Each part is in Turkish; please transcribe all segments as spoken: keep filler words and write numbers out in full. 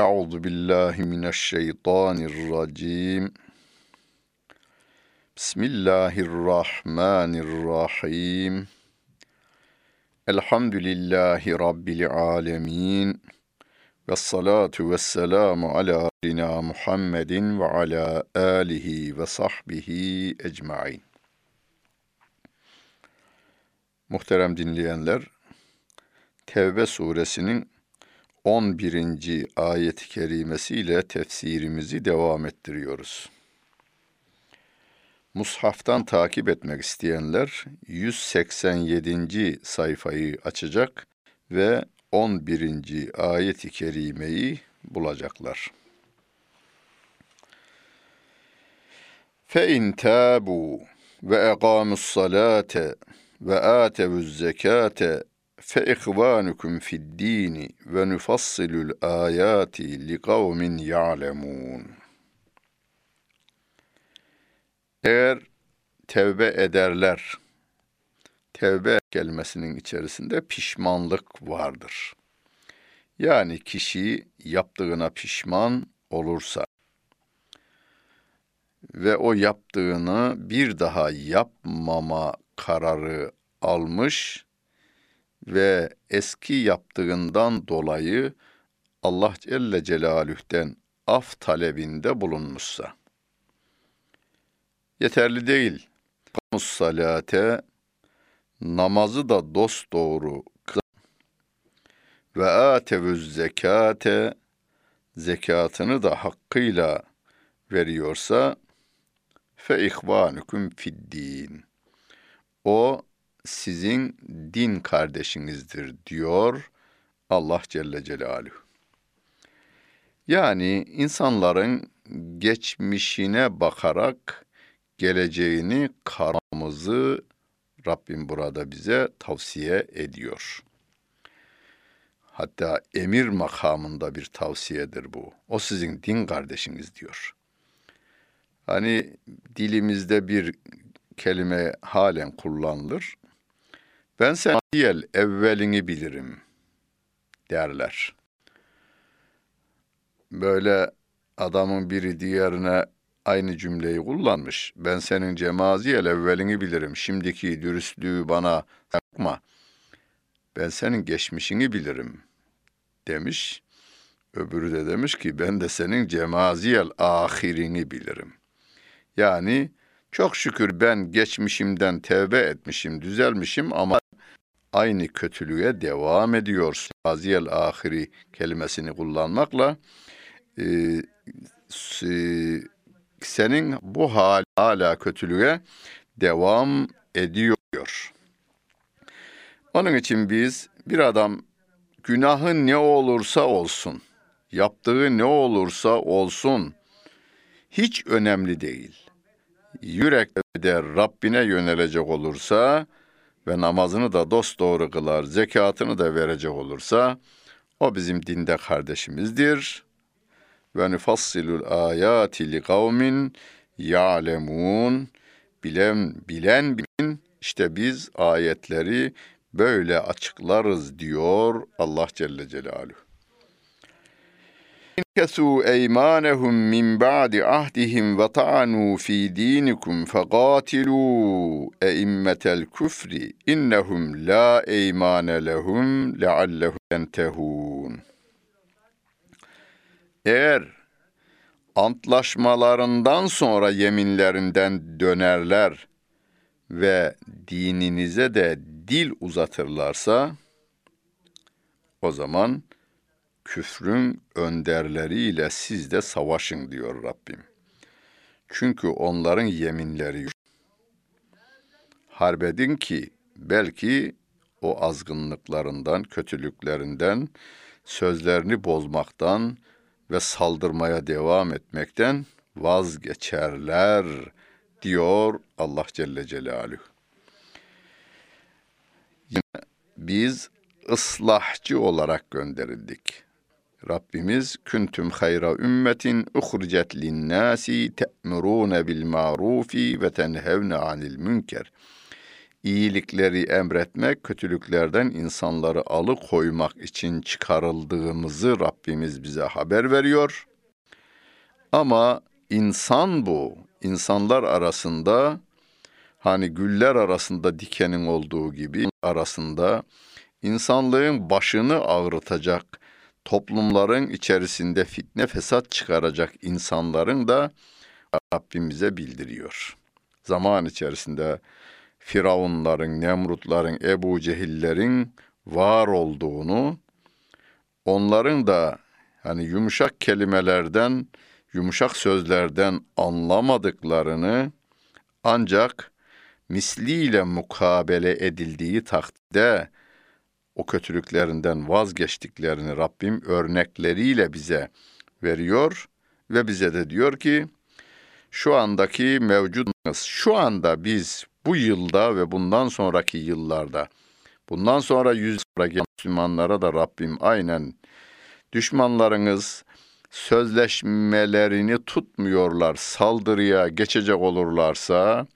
Euzu billahi mineşşeytanirracim. Bismillahirrahmanirrahim. Elhamdülillahi rabbil âlemin. Vessalatu vesselamu ala seyyidina Muhammedin ve ala alihi ve sahbihi ecmaîn. Muhterem dinleyenler, Tevbe Suresinin on birinci ayet-i kerimesiyle tefsirimizi devam ettiriyoruz. Mushaftan takip etmek isteyenler yüz seksen yedinci sayfayı açacak ve on birinci ayet-i kerimeyi bulacaklar. فَاِنْ تَابُوا وَاَقَامُوا الصَّلَاةَ وَاَاتَوُوا الزَّكَاةَ فَاِخْوَانُكُمْ فِي الدِّينِ وَنُفَصِّلُ الْآيَاتِ لِقَوْمٍ يَعْلَمُونَ. Eğer tevbe ederler, tevbe kelimesinin içerisinde pişmanlık vardır. Yani kişi yaptığına pişman olursa ve o yaptığını bir daha yapmama kararı almış ve eski yaptığından dolayı Allah Celle Celaluhu'dan af talebinde bulunmuşsa. Yeterli değil. Mussalate, namazı da dosdoğru kılan ve atevüz zekate, zekatını da hakkıyla veriyorsa fe ihvanukum fiddin. O sizin din kardeşinizdir diyor Allah Celle Celaluhu. Yani insanların geçmişine bakarak geleceğini kararımızı Rabbim burada bize tavsiye ediyor. Hatta emir makamında bir tavsiyedir bu. O sizin din kardeşiniz diyor. Hani dilimizde bir kelime halen kullanılır. Ben sen diyel evvelini bilirim derler. Böyle adamın biri diğerine aynı cümleyi kullanmış. Ben senin cemaziyel evvelini bilirim. Şimdiki dürüstlüğü bana takma. Ben senin geçmişini bilirim demiş. Öbürü de demiş ki ben de senin cemaziyel ahirini bilirim. Yani çok şükür ben geçmişimden tevbe etmişim, düzelmişim ama aynı kötülüğe devam ediyoruz. Aziyel ahiri kelimesini kullanmakla e, senin bu hal hala kötülüğe devam ediyor. Onun için biz bir adam günahı ne olursa olsun, yaptığı ne olursa olsun hiç önemli değil. Yürekte de Rabbine yönelecek olursa ve namazını da dosdoğru kılar, zekatını da verecek olursa o bizim dinde kardeşimizdir. Ve nufassilul ayati li kavmin ya'lemun. Bilen bilen bilin, işte biz ayetleri böyle açıklarız diyor Allah Celle Celaluhu. İnkesu eymanehum min ba'di ahdihim ve ta'anu fi dinikum faqatilu eimmetel küfri innehum la eymane lehum leallehum entehun. Eğer antlaşmalarından sonra yeminlerinden dönerler ve dininize de dil uzatırlarsa o zaman küfrün önderleriyle siz de savaşın diyor Rabbim. Çünkü onların yeminleri harbedin ki belki o azgınlıklarından, kötülüklerinden, sözlerini bozmaktan ve saldırmaya devam etmekten vazgeçerler diyor Allah Celle Celaluhu. Yine biz ıslahçı olarak gönderildik. Rabbimiz küntüm hayra ümmetin uhricet linnâsi te'murûne bil ma'rufi ve tenhevne anil münker. iyilikleri emretmek, kötülüklerden insanları alıkoymak için çıkarıldığımızı Rabbimiz bize haber veriyor. Ama insan bu, insanlar arasında, hani güller arasında dikenin olduğu gibi arasında insanlığın başını ağrıtacak, toplumların içerisinde fitne fesat çıkaracak insanların da Rabbimize bildiriyor. Zaman içerisinde Firavunların, Nemrutların, Ebu Cehillerin var olduğunu, onların da hani yumuşak kelimelerden, yumuşak sözlerden anlamadıklarını, ancak misliyle mukabele edildiği takdirde o kötülüklerinden vazgeçtiklerini Rabbim örnekleriyle bize veriyor ve bize de diyor ki, şu andaki mevcut, şu anda biz bu yılda ve bundan sonraki yıllarda, bundan sonra yüz sonraki Müslümanlara da Rabbim aynen düşmanlarınız sözleşmelerini tutmuyorlar, saldırıya geçecek olurlarsa,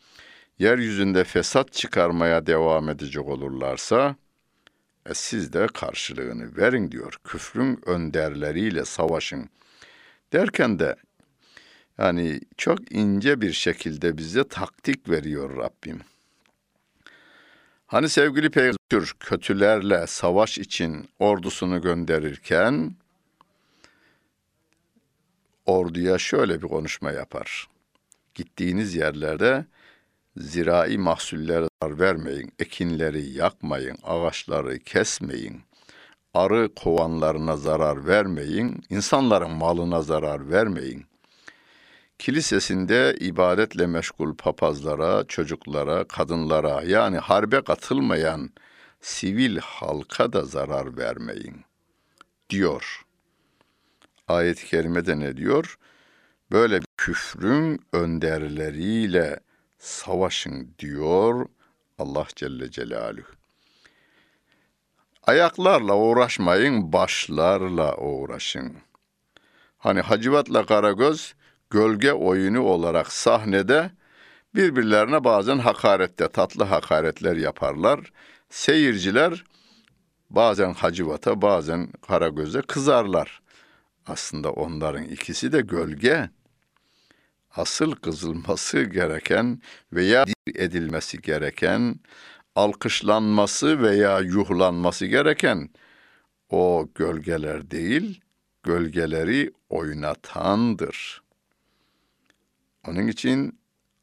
yeryüzünde fesat çıkarmaya devam edecek olurlarsa, e siz de karşılığını verin diyor. Küfrün önderleriyle savaşın derken de yani çok ince bir şekilde bize taktik veriyor Rabbim. Hani sevgili Peygamber kötülerle savaş için ordusunu gönderirken orduya şöyle bir konuşma yapar. Gittiğiniz yerlerde zirai mahsullere zarar vermeyin, ekinleri yakmayın, ağaçları kesmeyin, arı kovanlarına zarar vermeyin, insanların malına zarar vermeyin. Kilisesinde ibadetle meşgul papazlara, çocuklara, kadınlara yani harbe katılmayan sivil halka da zarar vermeyin diyor. Ayet-i kerimede ne diyor? Böyle bir küfrün önderleriyle savaşın diyor Allah Celle Celaluhu. Ayaklarla uğraşmayın, başlarla uğraşın. Hani Hacivat'la Karagöz gölge oyunu olarak sahnede birbirlerine bazen hakarette, tatlı hakaretler yaparlar. Seyirciler bazen Hacivat'a, bazen Karagöz'e kızarlar. Aslında onların ikisi de gölge. Asıl kızılması gereken veya edilmesi gereken, alkışlanması veya yuhlanması gereken o gölgeler değil, gölgeleri oynatandır. Onun için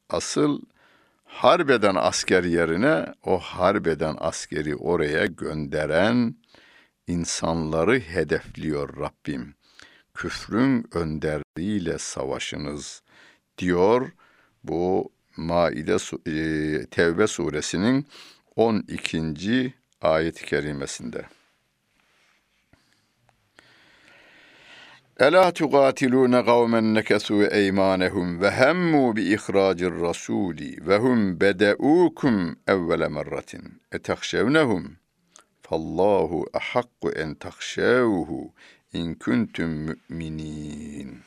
asıl harbeden asker yerine o harbeden askeri oraya gönderen insanları hedefliyor Rabbim. Küfrün önderliğiyle savaşınız diyor bu Maide Tevbe Suresinin on ikinci ayet-i kerimesinde. Ela tuqatiluna qaumen nakasu eymanahum ve hammu bi ihrajir rasuli ve hum bedaukum evvel merratin etahşevnahum fallahu ahakku en tahşevhu in kuntum mu'minin.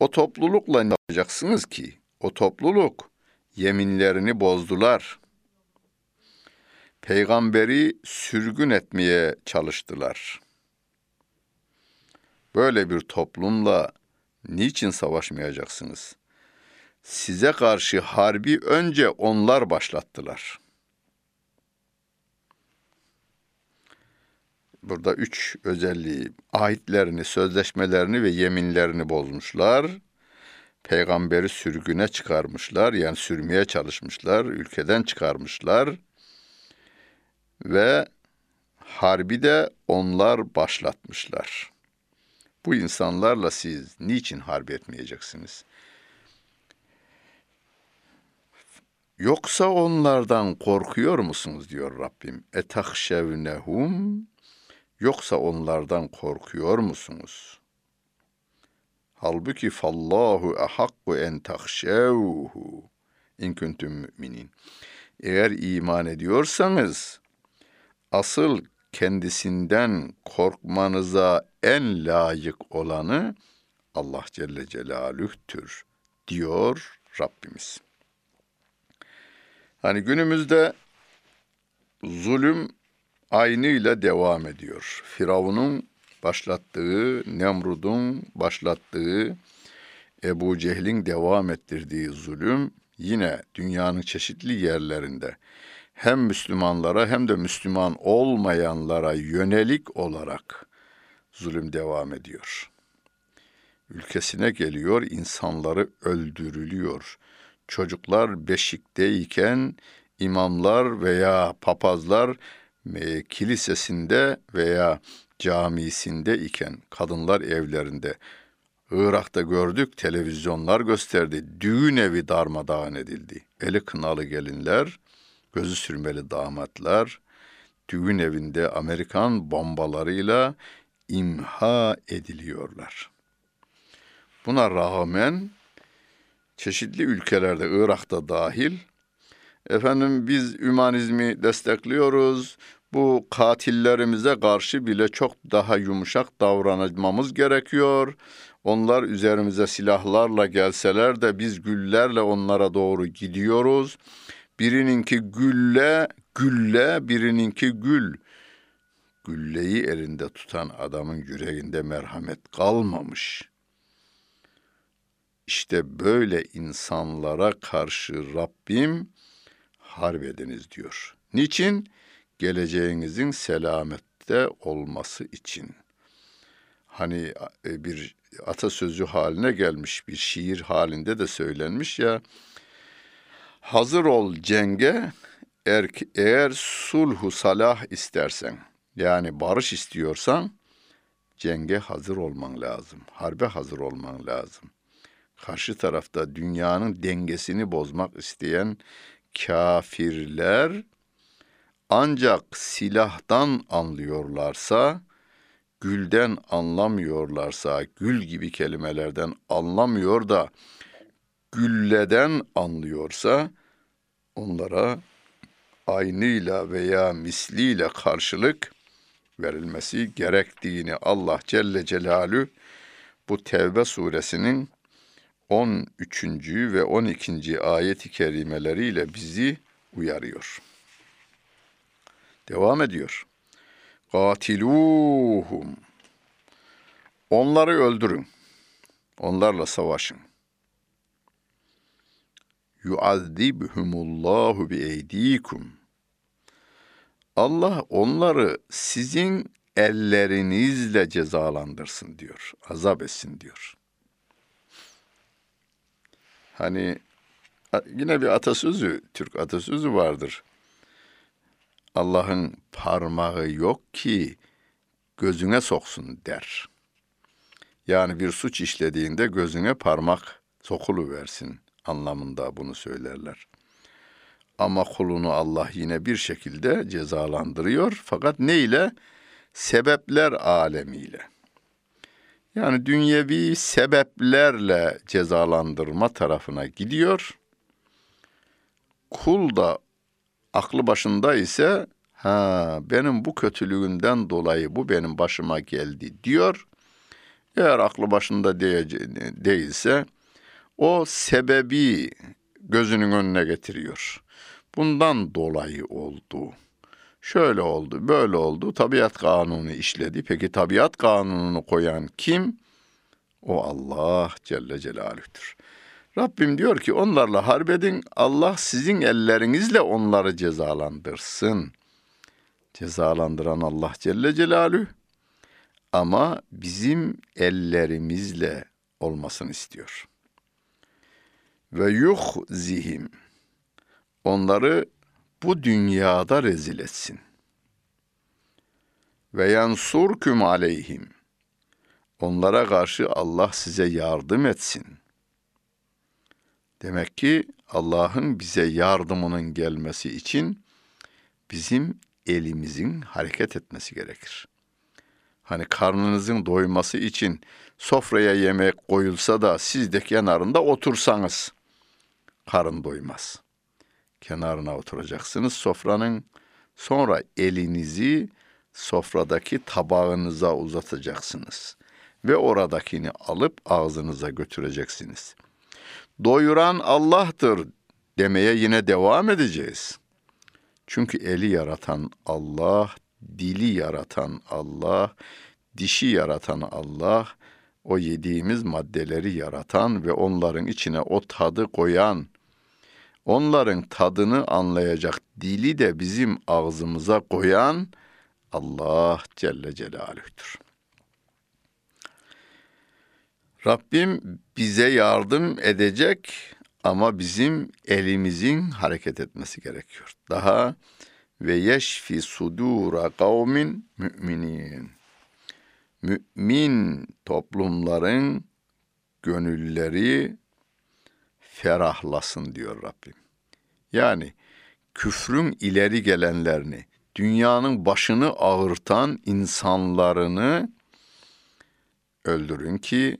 O toplulukla ne yapacaksınız ki? O topluluk yeminlerini bozdular. Peygamberi sürgün etmeye çalıştılar. Böyle bir toplumla niçin savaşmayacaksınız? Size karşı harbi önce onlar başlattılar. Burada üç özelliği, ahitlerini, sözleşmelerini ve yeminlerini bozmuşlar. Peygamberi sürgüne çıkarmışlar, yani sürmeye çalışmışlar, ülkeden çıkarmışlar. Ve harbi de onlar başlatmışlar. Bu insanlarla siz niçin harp etmeyeceksiniz? Yoksa onlardan korkuyor musunuz diyor Rabbim. Etahşevnehum. Yoksa onlardan korkuyor musunuz? Halbuki fallahu ahakku en tahşevhu in kuntum müminin. Eğer iman ediyorsanız asıl kendisinden korkmanıza en layık olanı Allah Celle Celaluh'tür diyor Rabbimiz. Hani günümüzde zulüm aynıyla devam ediyor. Firavun'un başlattığı, Nemrud'un başlattığı, Ebu Cehil'in devam ettirdiği zulüm yine dünyanın çeşitli yerlerinde hem Müslümanlara hem de Müslüman olmayanlara yönelik olarak zulüm devam ediyor. Ülkesine geliyor, insanları öldürülüyor. Çocuklar beşikteyken imamlar veya papazlar e, kilisesinde veya camisinde iken, kadınlar evlerinde, Irak'ta gördük, televizyonlar gösterdi, düğün evi darmadağın edildi. Eli kınalı gelinler, gözü sürmeli damatlar, düğün evinde Amerikan bombalarıyla imha ediliyorlar. Buna rağmen çeşitli ülkelerde, Irak'ta dahil, efendim biz hümanizmi destekliyoruz, bu katillerimize karşı bile çok daha yumuşak davranmamız gerekiyor. Onlar üzerimize silahlarla gelseler de biz güllerle onlara doğru gidiyoruz. Birininki gülle, gülle, birininki gül. Gülleyi elinde tutan adamın yüreğinde merhamet kalmamış. İşte böyle insanlara karşı Rabbim harp ediniz diyor. Niçin? Geleceğinizin selamette olması için. Hani bir atasözü haline gelmiş, bir şiir halinde de söylenmiş ya. Hazır ol cenge, er, eğer sulhu salah istersen, yani barış istiyorsan, cenge hazır olman lazım, harbe hazır olman lazım. Karşı tarafta dünyanın dengesini bozmak isteyen kafirler, ancak silahtan anlıyorlarsa, gülden anlamıyorlarsa, gül gibi kelimelerden anlamıyor da gülleden anlıyorsa, onlara aynıyla veya misliyle karşılık verilmesi gerektiğini Allah Celle Celaluhu bu Tevbe Suresinin on üçüncü ve on ikinci ayet-i kerimeleriyle bizi uyarıyor. Devam ediyor. Katiluhum. Onları öldürün. Onlarla savaşın. Yuazibhumullahu bieydikum. Allah onları sizin ellerinizle cezalandırsın diyor. Azap etsin diyor. Hani yine bir atasözü, Türk atasözü vardır. Allah'ın parmağı yok ki gözüne soksun der. Yani bir suç işlediğinde gözüne parmak sokuluversin anlamında bunu söylerler. Ama kulunu Allah yine bir şekilde cezalandırıyor. Fakat neyle? Sebepler alemiyle. Yani dünyevi sebeplerle cezalandırma tarafına gidiyor. Kul da aklı başında ise, ha benim bu kötülüğümden dolayı bu benim başıma geldi diyor. Eğer aklı başında değilse o sebebi gözünün önüne getiriyor. Bundan dolayı oldu. Şöyle oldu, böyle oldu. Tabiat kanunu işledi. Peki tabiat kanununu koyan kim? O Allah Celle Celaluhu'dur. Rabbim diyor ki onlarla harp edin, Allah sizin ellerinizle onları cezalandırsın. Cezalandıran Allah Celle Celaluhu ama bizim ellerimizle olmasını istiyor. Ve yuhzihim, onları bu dünyada rezil etsin. Ve yansurkum aleyhim, onlara karşı Allah size yardım etsin. Demek ki Allah'ın bize yardımının gelmesi için bizim elimizin hareket etmesi gerekir. Hani karnınızın doyması için sofraya yemek koyulsa da siz de kenarında otursanız karın doymaz. Kenarına oturacaksınız sofranın, sonra elinizi sofradaki tabağınıza uzatacaksınız ve oradakini alıp ağzınıza götüreceksiniz. Doyuran Allah'tır demeye yine devam edeceğiz. Çünkü eli yaratan Allah, dili yaratan Allah, dişi yaratan Allah, o yediğimiz maddeleri yaratan ve onların içine o tadı koyan, onların tadını anlayacak dili de bizim ağzımıza koyan Allah Celle Celaluhu'dur. Rabbim bize yardım edecek ama bizim elimizin hareket etmesi gerekiyor. Daha ve yeşfi sudura kavmin müminin. Mümin toplumların gönülleri ferahlasın diyor Rabbim. Yani küfrün ileri gelenlerini, dünyanın başını ağırtan insanlarını öldürün ki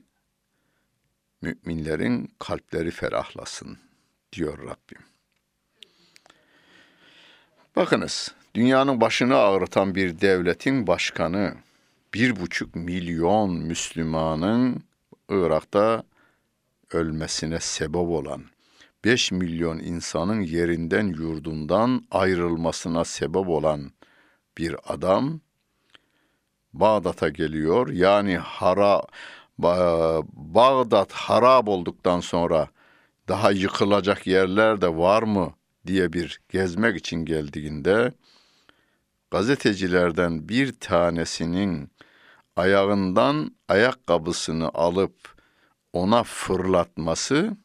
müminlerin kalpleri ferahlasın diyor Rabbim. Bakınız, dünyanın başını ağırtan bir devletin başkanı, bir buçuk milyon Müslümanın Irak'ta ölmesine sebep olan, beş milyon insanın yerinden yurdundan ayrılmasına sebep olan bir adam Bağdat'a geliyor. Yani hara, Bağdat harap olduktan sonra daha yıkılacak yerler de var mı diye bir gezmek için geldiğinde gazetecilerden bir tanesinin ayağından ayakkabısını alıp ona fırlatması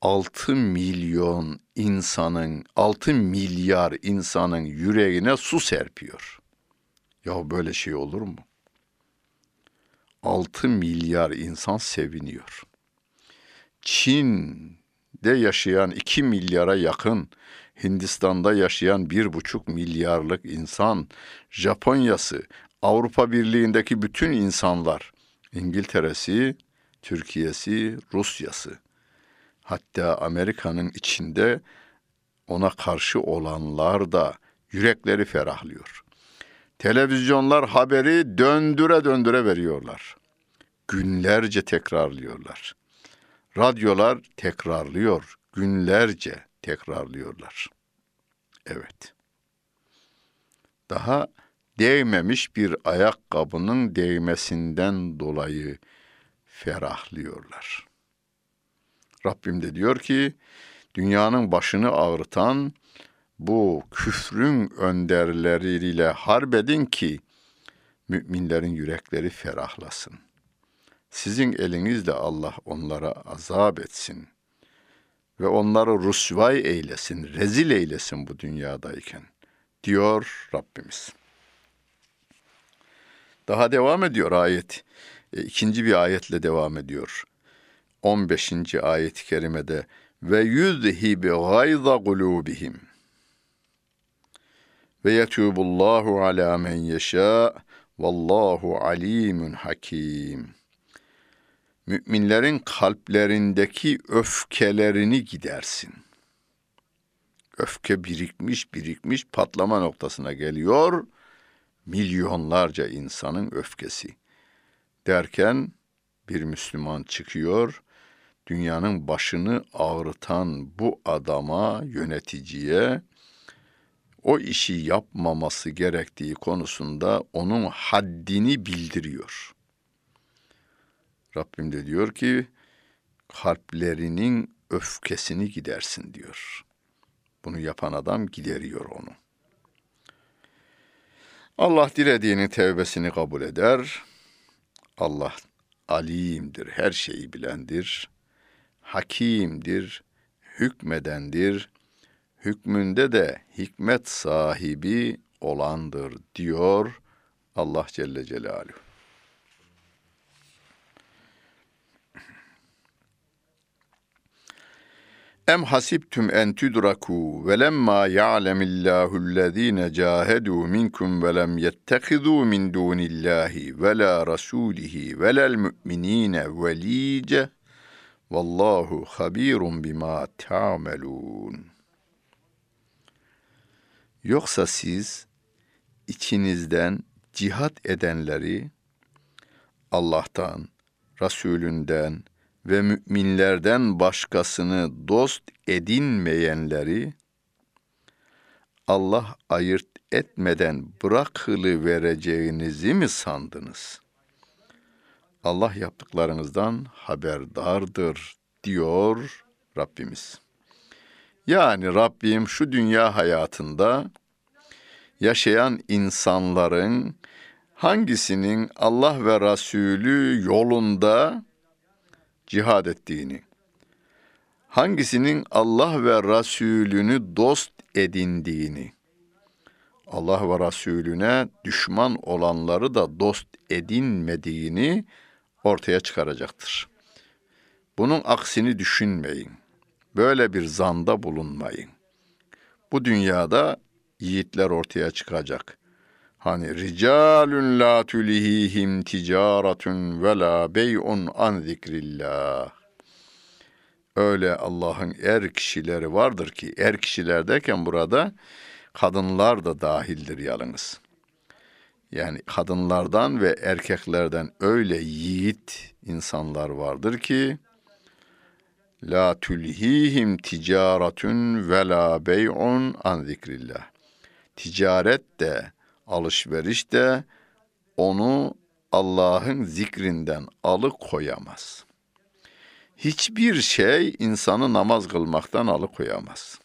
altı milyon insanın, altı milyar insanın yüreğine su serpiyor. Ya böyle şey olur mu? altı milyar insan seviniyor. Çin'de yaşayan iki milyara yakın, Hindistan'da yaşayan bir buçuk milyarlık insan, Japonya'sı, Avrupa Birliği'ndeki bütün insanlar, İngiltere'si, Türkiye'si, Rusya'sı, hatta Amerika'nın içinde ona karşı olanlar da yürekleri ferahlıyor. Televizyonlar haberi döndüre döndüre veriyorlar. Günlerce tekrarlıyorlar. Radyolar tekrarlıyor. Günlerce tekrarlıyorlar. Evet. Daha değmemiş bir ayakkabının değmesinden dolayı ferahlıyorlar. Rabbim de diyor ki, dünyanın başını ağrıtan bu küfrün önderleriyle harbedin ki müminlerin yürekleri ferahlasın. Sizin elinizle Allah onlara azap etsin ve onları rüsvay eylesin, rezil eylesin bu dünyadayken diyor Rabbimiz. Daha devam ediyor ayet. E, ikinci bir ayetle devam ediyor. on beşinci ayet-i kerimede ve yuzhibi gayza kulubihim ve yetubullahu ala men yeşâ vallahu alimun hakim. Müminlerin kalplerindeki öfkelerini gidersin. Öfke birikmiş birikmiş patlama noktasına geliyor. Milyonlarca insanın öfkesi derken bir Müslüman çıkıyor. Dünyanın başını ağrıtan bu adama, yöneticiye, o işi yapmaması gerektiği konusunda onun haddini bildiriyor. Rabbim de diyor ki, kalplerinin öfkesini gidersin diyor. Bunu yapan adam gideriyor onu. Allah dilediğinin tevbesini kabul eder. Allah alimdir, her şeyi bilendir. Hakimdir, hükmedendir. Hükmünde de hikmet sahibi olandır diyor Allah Celle Celaluhu. Em hasibtum en tudraku ve lemma ya'lemullahü'llezine cahedu minkum ve lem yettehizu min dunillahi ve la rasulihi ve lel mu'minine velice vallahu habirun bima ta'melun. Yoksa siz içinizden cihat edenleri Allah'tan, Resulünden ve müminlerden başkasını dost edinmeyenleri Allah ayırt etmeden bırakılıvereceğinizi mi sandınız? Allah yaptıklarınızdan haberdardır diyor Rabbimiz. Yani Rabbim şu dünya hayatında yaşayan insanların hangisinin Allah ve Resulü yolunda cihad ettiğini, hangisinin Allah ve Resulünü dost edindiğini, Allah ve Resulüne düşman olanları da dost edinmediğini ortaya çıkaracaktır. Bunun aksini düşünmeyin. Böyle bir zanda bulunmayın. Bu dünyada yiğitler ortaya çıkacak. Hani ricalun la tulihihim ticaretun ve la bey'un an zikrillah. Öyle Allah'ın er kişileri vardır ki, er kişiler derken burada kadınlar da dahildir yalnız. Yani kadınlardan ve erkeklerden öyle yiğit insanlar vardır ki la tulhihim ticaretun ve la bey'un an zikrillah. Ticaret de, alışveriş de onu Allah'ın zikrinden alıkoyamaz. Hiçbir şey insanı namaz kılmaktan alıkoyamaz.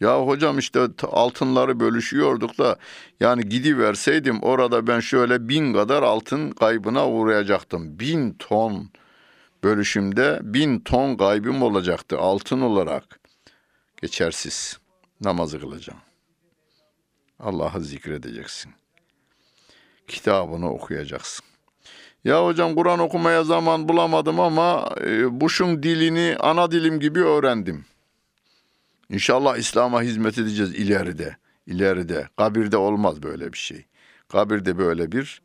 Ya hocam işte altınları bölüşüyorduk da yani gidiverseydim orada ben şöyle bin kadar altın kaybına uğrayacaktım. Bin ton bölüşümde bin ton kaybım olacaktı altın olarak. Geçersiz. Namazı kılacağım. Allah'ı zikredeceksin. Kitabını okuyacaksın. Ya hocam Kur'an okumaya zaman bulamadım ama e, Bush'un dilini ana dilim gibi öğrendim. İnşallah İslam'a hizmet edeceğiz ileride. İleride. Kabirde olmaz böyle bir şey. Kabirde böyle bir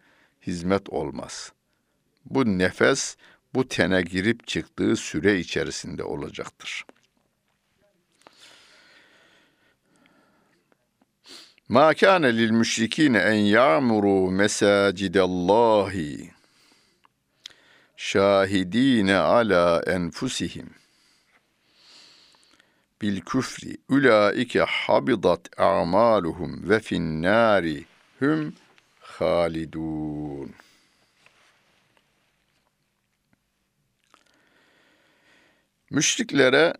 hizmet olmaz. Bu nefes bu tene girip çıktığı süre içerisinde olacaktır. Ma kana lil müşrikine en ya'muru mesacidallahi şahidine ala enfusihim bil küfri ulaike habidat a'maluhum ve fi'n-nari hum halidun. Müşriklere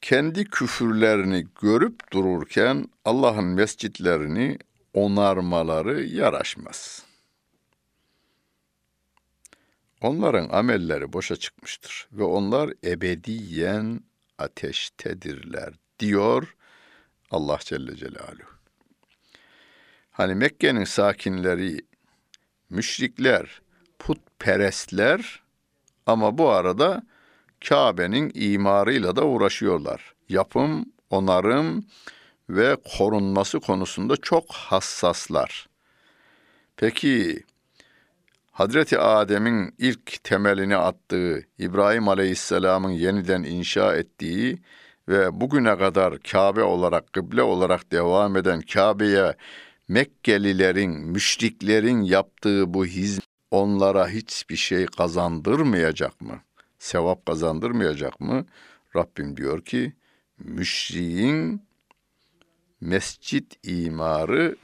kendi küfürlerini görüp dururken Allah'ın mescitlerini onarmaları yaraşmaz. Onların amelleri boşa çıkmıştır ve onlar ebediyen ateştedirler diyor Allah Celle Celaluhu. Hani Mekke'nin sakinleri, müşrikler, putperestler ama bu arada Kabe'nin imarıyla da uğraşıyorlar. Yapım, onarım ve korunması konusunda çok hassaslar. Peki Hazreti Adem'in ilk temelini attığı, İbrahim Aleyhisselam'ın yeniden inşa ettiği ve bugüne kadar Kabe olarak, kıble olarak devam eden Kabe'ye Mekkelilerin, müşriklerin yaptığı bu hizmet onlara hiçbir şey kazandırmayacak mı? Sevap kazandırmayacak mı? Rabbim diyor ki, müşriğin mescit imarı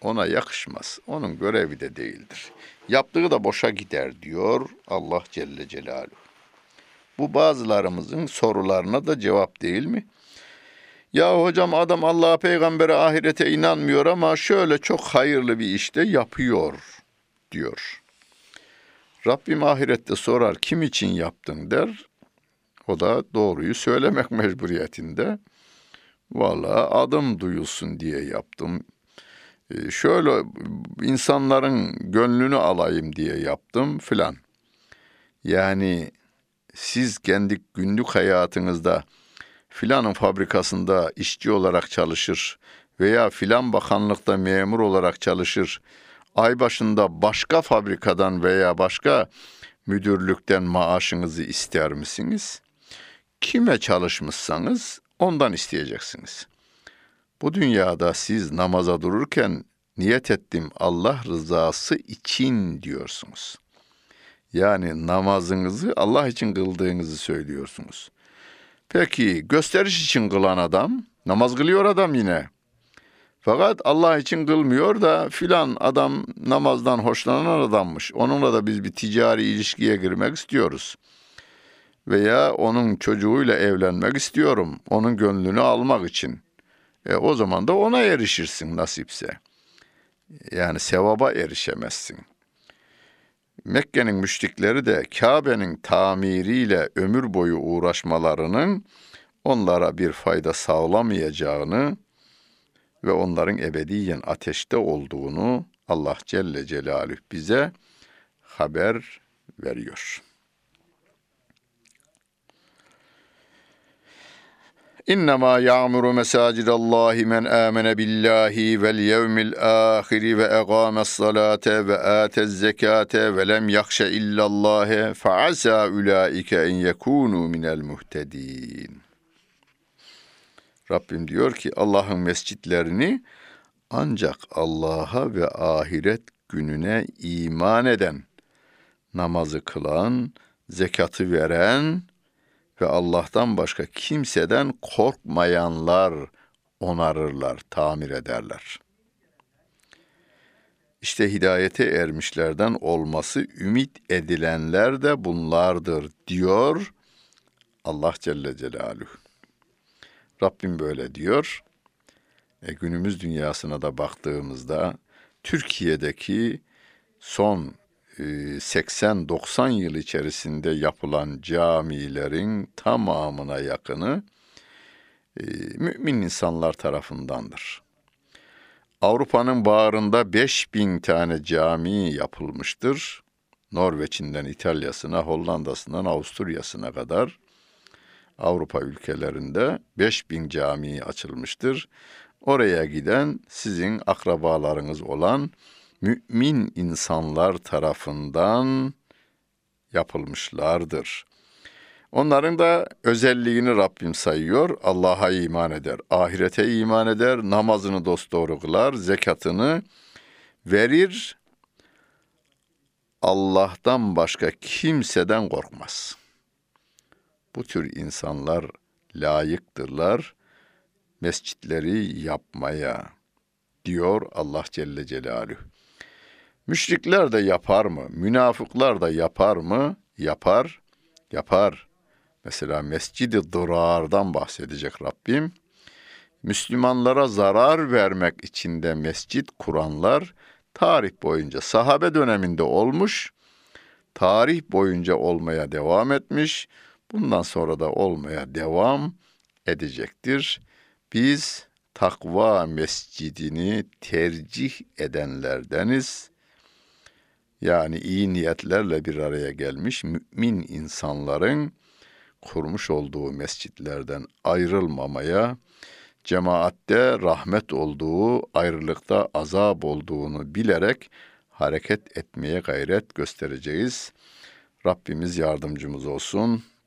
ona yakışmaz. Onun görevi de değildir. Yaptığı da boşa gider diyor Allah Celle Celaluhu. Bu bazılarımızın sorularına da cevap değil mi? Ya hocam adam Allah'a, peygambere, ahirete inanmıyor ama şöyle çok hayırlı bir işte yapıyor diyor. Rabbim ahirette sorar, kim için yaptın der. O da doğruyu söylemek mecburiyetinde. Vallahi adım duyulsun diye yaptım. Şöyle insanların gönlünü alayım diye yaptım filan. Yani siz kendi günlük hayatınızda filanın fabrikasında işçi olarak çalışır veya filan bakanlıkta memur olarak çalışır. Ay başında başka fabrikadan veya başka müdürlükten maaşınızı ister misiniz? Kime çalışmışsanız ondan isteyeceksiniz. Bu dünyada siz namaza dururken niyet ettim Allah rızası için diyorsunuz. Yani namazınızı Allah için kıldığınızı söylüyorsunuz. Peki gösteriş için kılan adam, namaz kılıyor adam yine. Fakat Allah için kılmıyor da filan adam namazdan hoşlanan adammış. Onunla da biz bir ticari ilişkiye girmek istiyoruz. Veya onun çocuğuyla evlenmek istiyorum. Onun gönlünü almak için. E, o zaman da ona erişirsin nasipse. Yani sevaba erişemezsin. Mekke'nin müşrikleri de Kabe'nin tamiriyle ömür boyu uğraşmalarının onlara bir fayda sağlamayacağını ve onların ebediyen ateşte olduğunu Allah Celle Celaluhu bize haber veriyor. İnnemâ ya'muru mesâcidallâhi men âmene billâhi vel yevmil âhiri ve egâmes salâte ve âtez zekâte ve lem yakşe illallâhe fe'asâ ulâike en yekûnû minel muhtedîn. Rabbim diyor ki Allah'ın mescitlerini ancak Allah'a ve ahiret gününe iman eden, namazı kılan, zekatı veren ve Allah'tan başka kimseden korkmayanlar onarırlar, tamir ederler. İşte hidayete ermişlerden olması ümit edilenler de bunlardır diyor Allah Celle Celaluhu. Rabbim böyle diyor. E günümüz dünyasına da baktığımızda Türkiye'deki son seksen doksan yıl içerisinde yapılan camilerin tamamına yakını mümin insanlar tarafındandır. Avrupa'nın bağrında beş bin tane cami yapılmıştır. Norveç'inden İtalya'sına, Hollanda'sından Avusturya'sına kadar Avrupa ülkelerinde beş bin cami açılmıştır. Oraya giden sizin akrabalarınız olan mümin insanlar tarafından yapılmışlardır. Onların da özelliğini Rabbim sayıyor. Allah'a iman eder, ahirete iman eder, namazını dosdoğru kılar, zekatını verir. Allah'tan başka kimseden korkmaz. Bu tür insanlar layıktırlar mescitleri yapmaya diyor Allah Celle Celaluhu. Müşrikler de yapar mı? Münafıklar da yapar mı? Yapar, yapar. Mesela Mescid-i Dırar'dan bahsedecek Rabbim. Müslümanlara zarar vermek için de mescit kuranlar tarih boyunca sahabe döneminde olmuş, tarih boyunca olmaya devam etmiş, bundan sonra da olmaya devam edecektir. Biz takva mescidini tercih edenlerdeniz. Yani iyi niyetlerle bir araya gelmiş mümin insanların kurmuş olduğu mescitlerden ayrılmamaya, cemaatte rahmet olduğu, ayrılıkta azap olduğunu bilerek hareket etmeye gayret göstereceğiz. Rabbimiz yardımcımız olsun.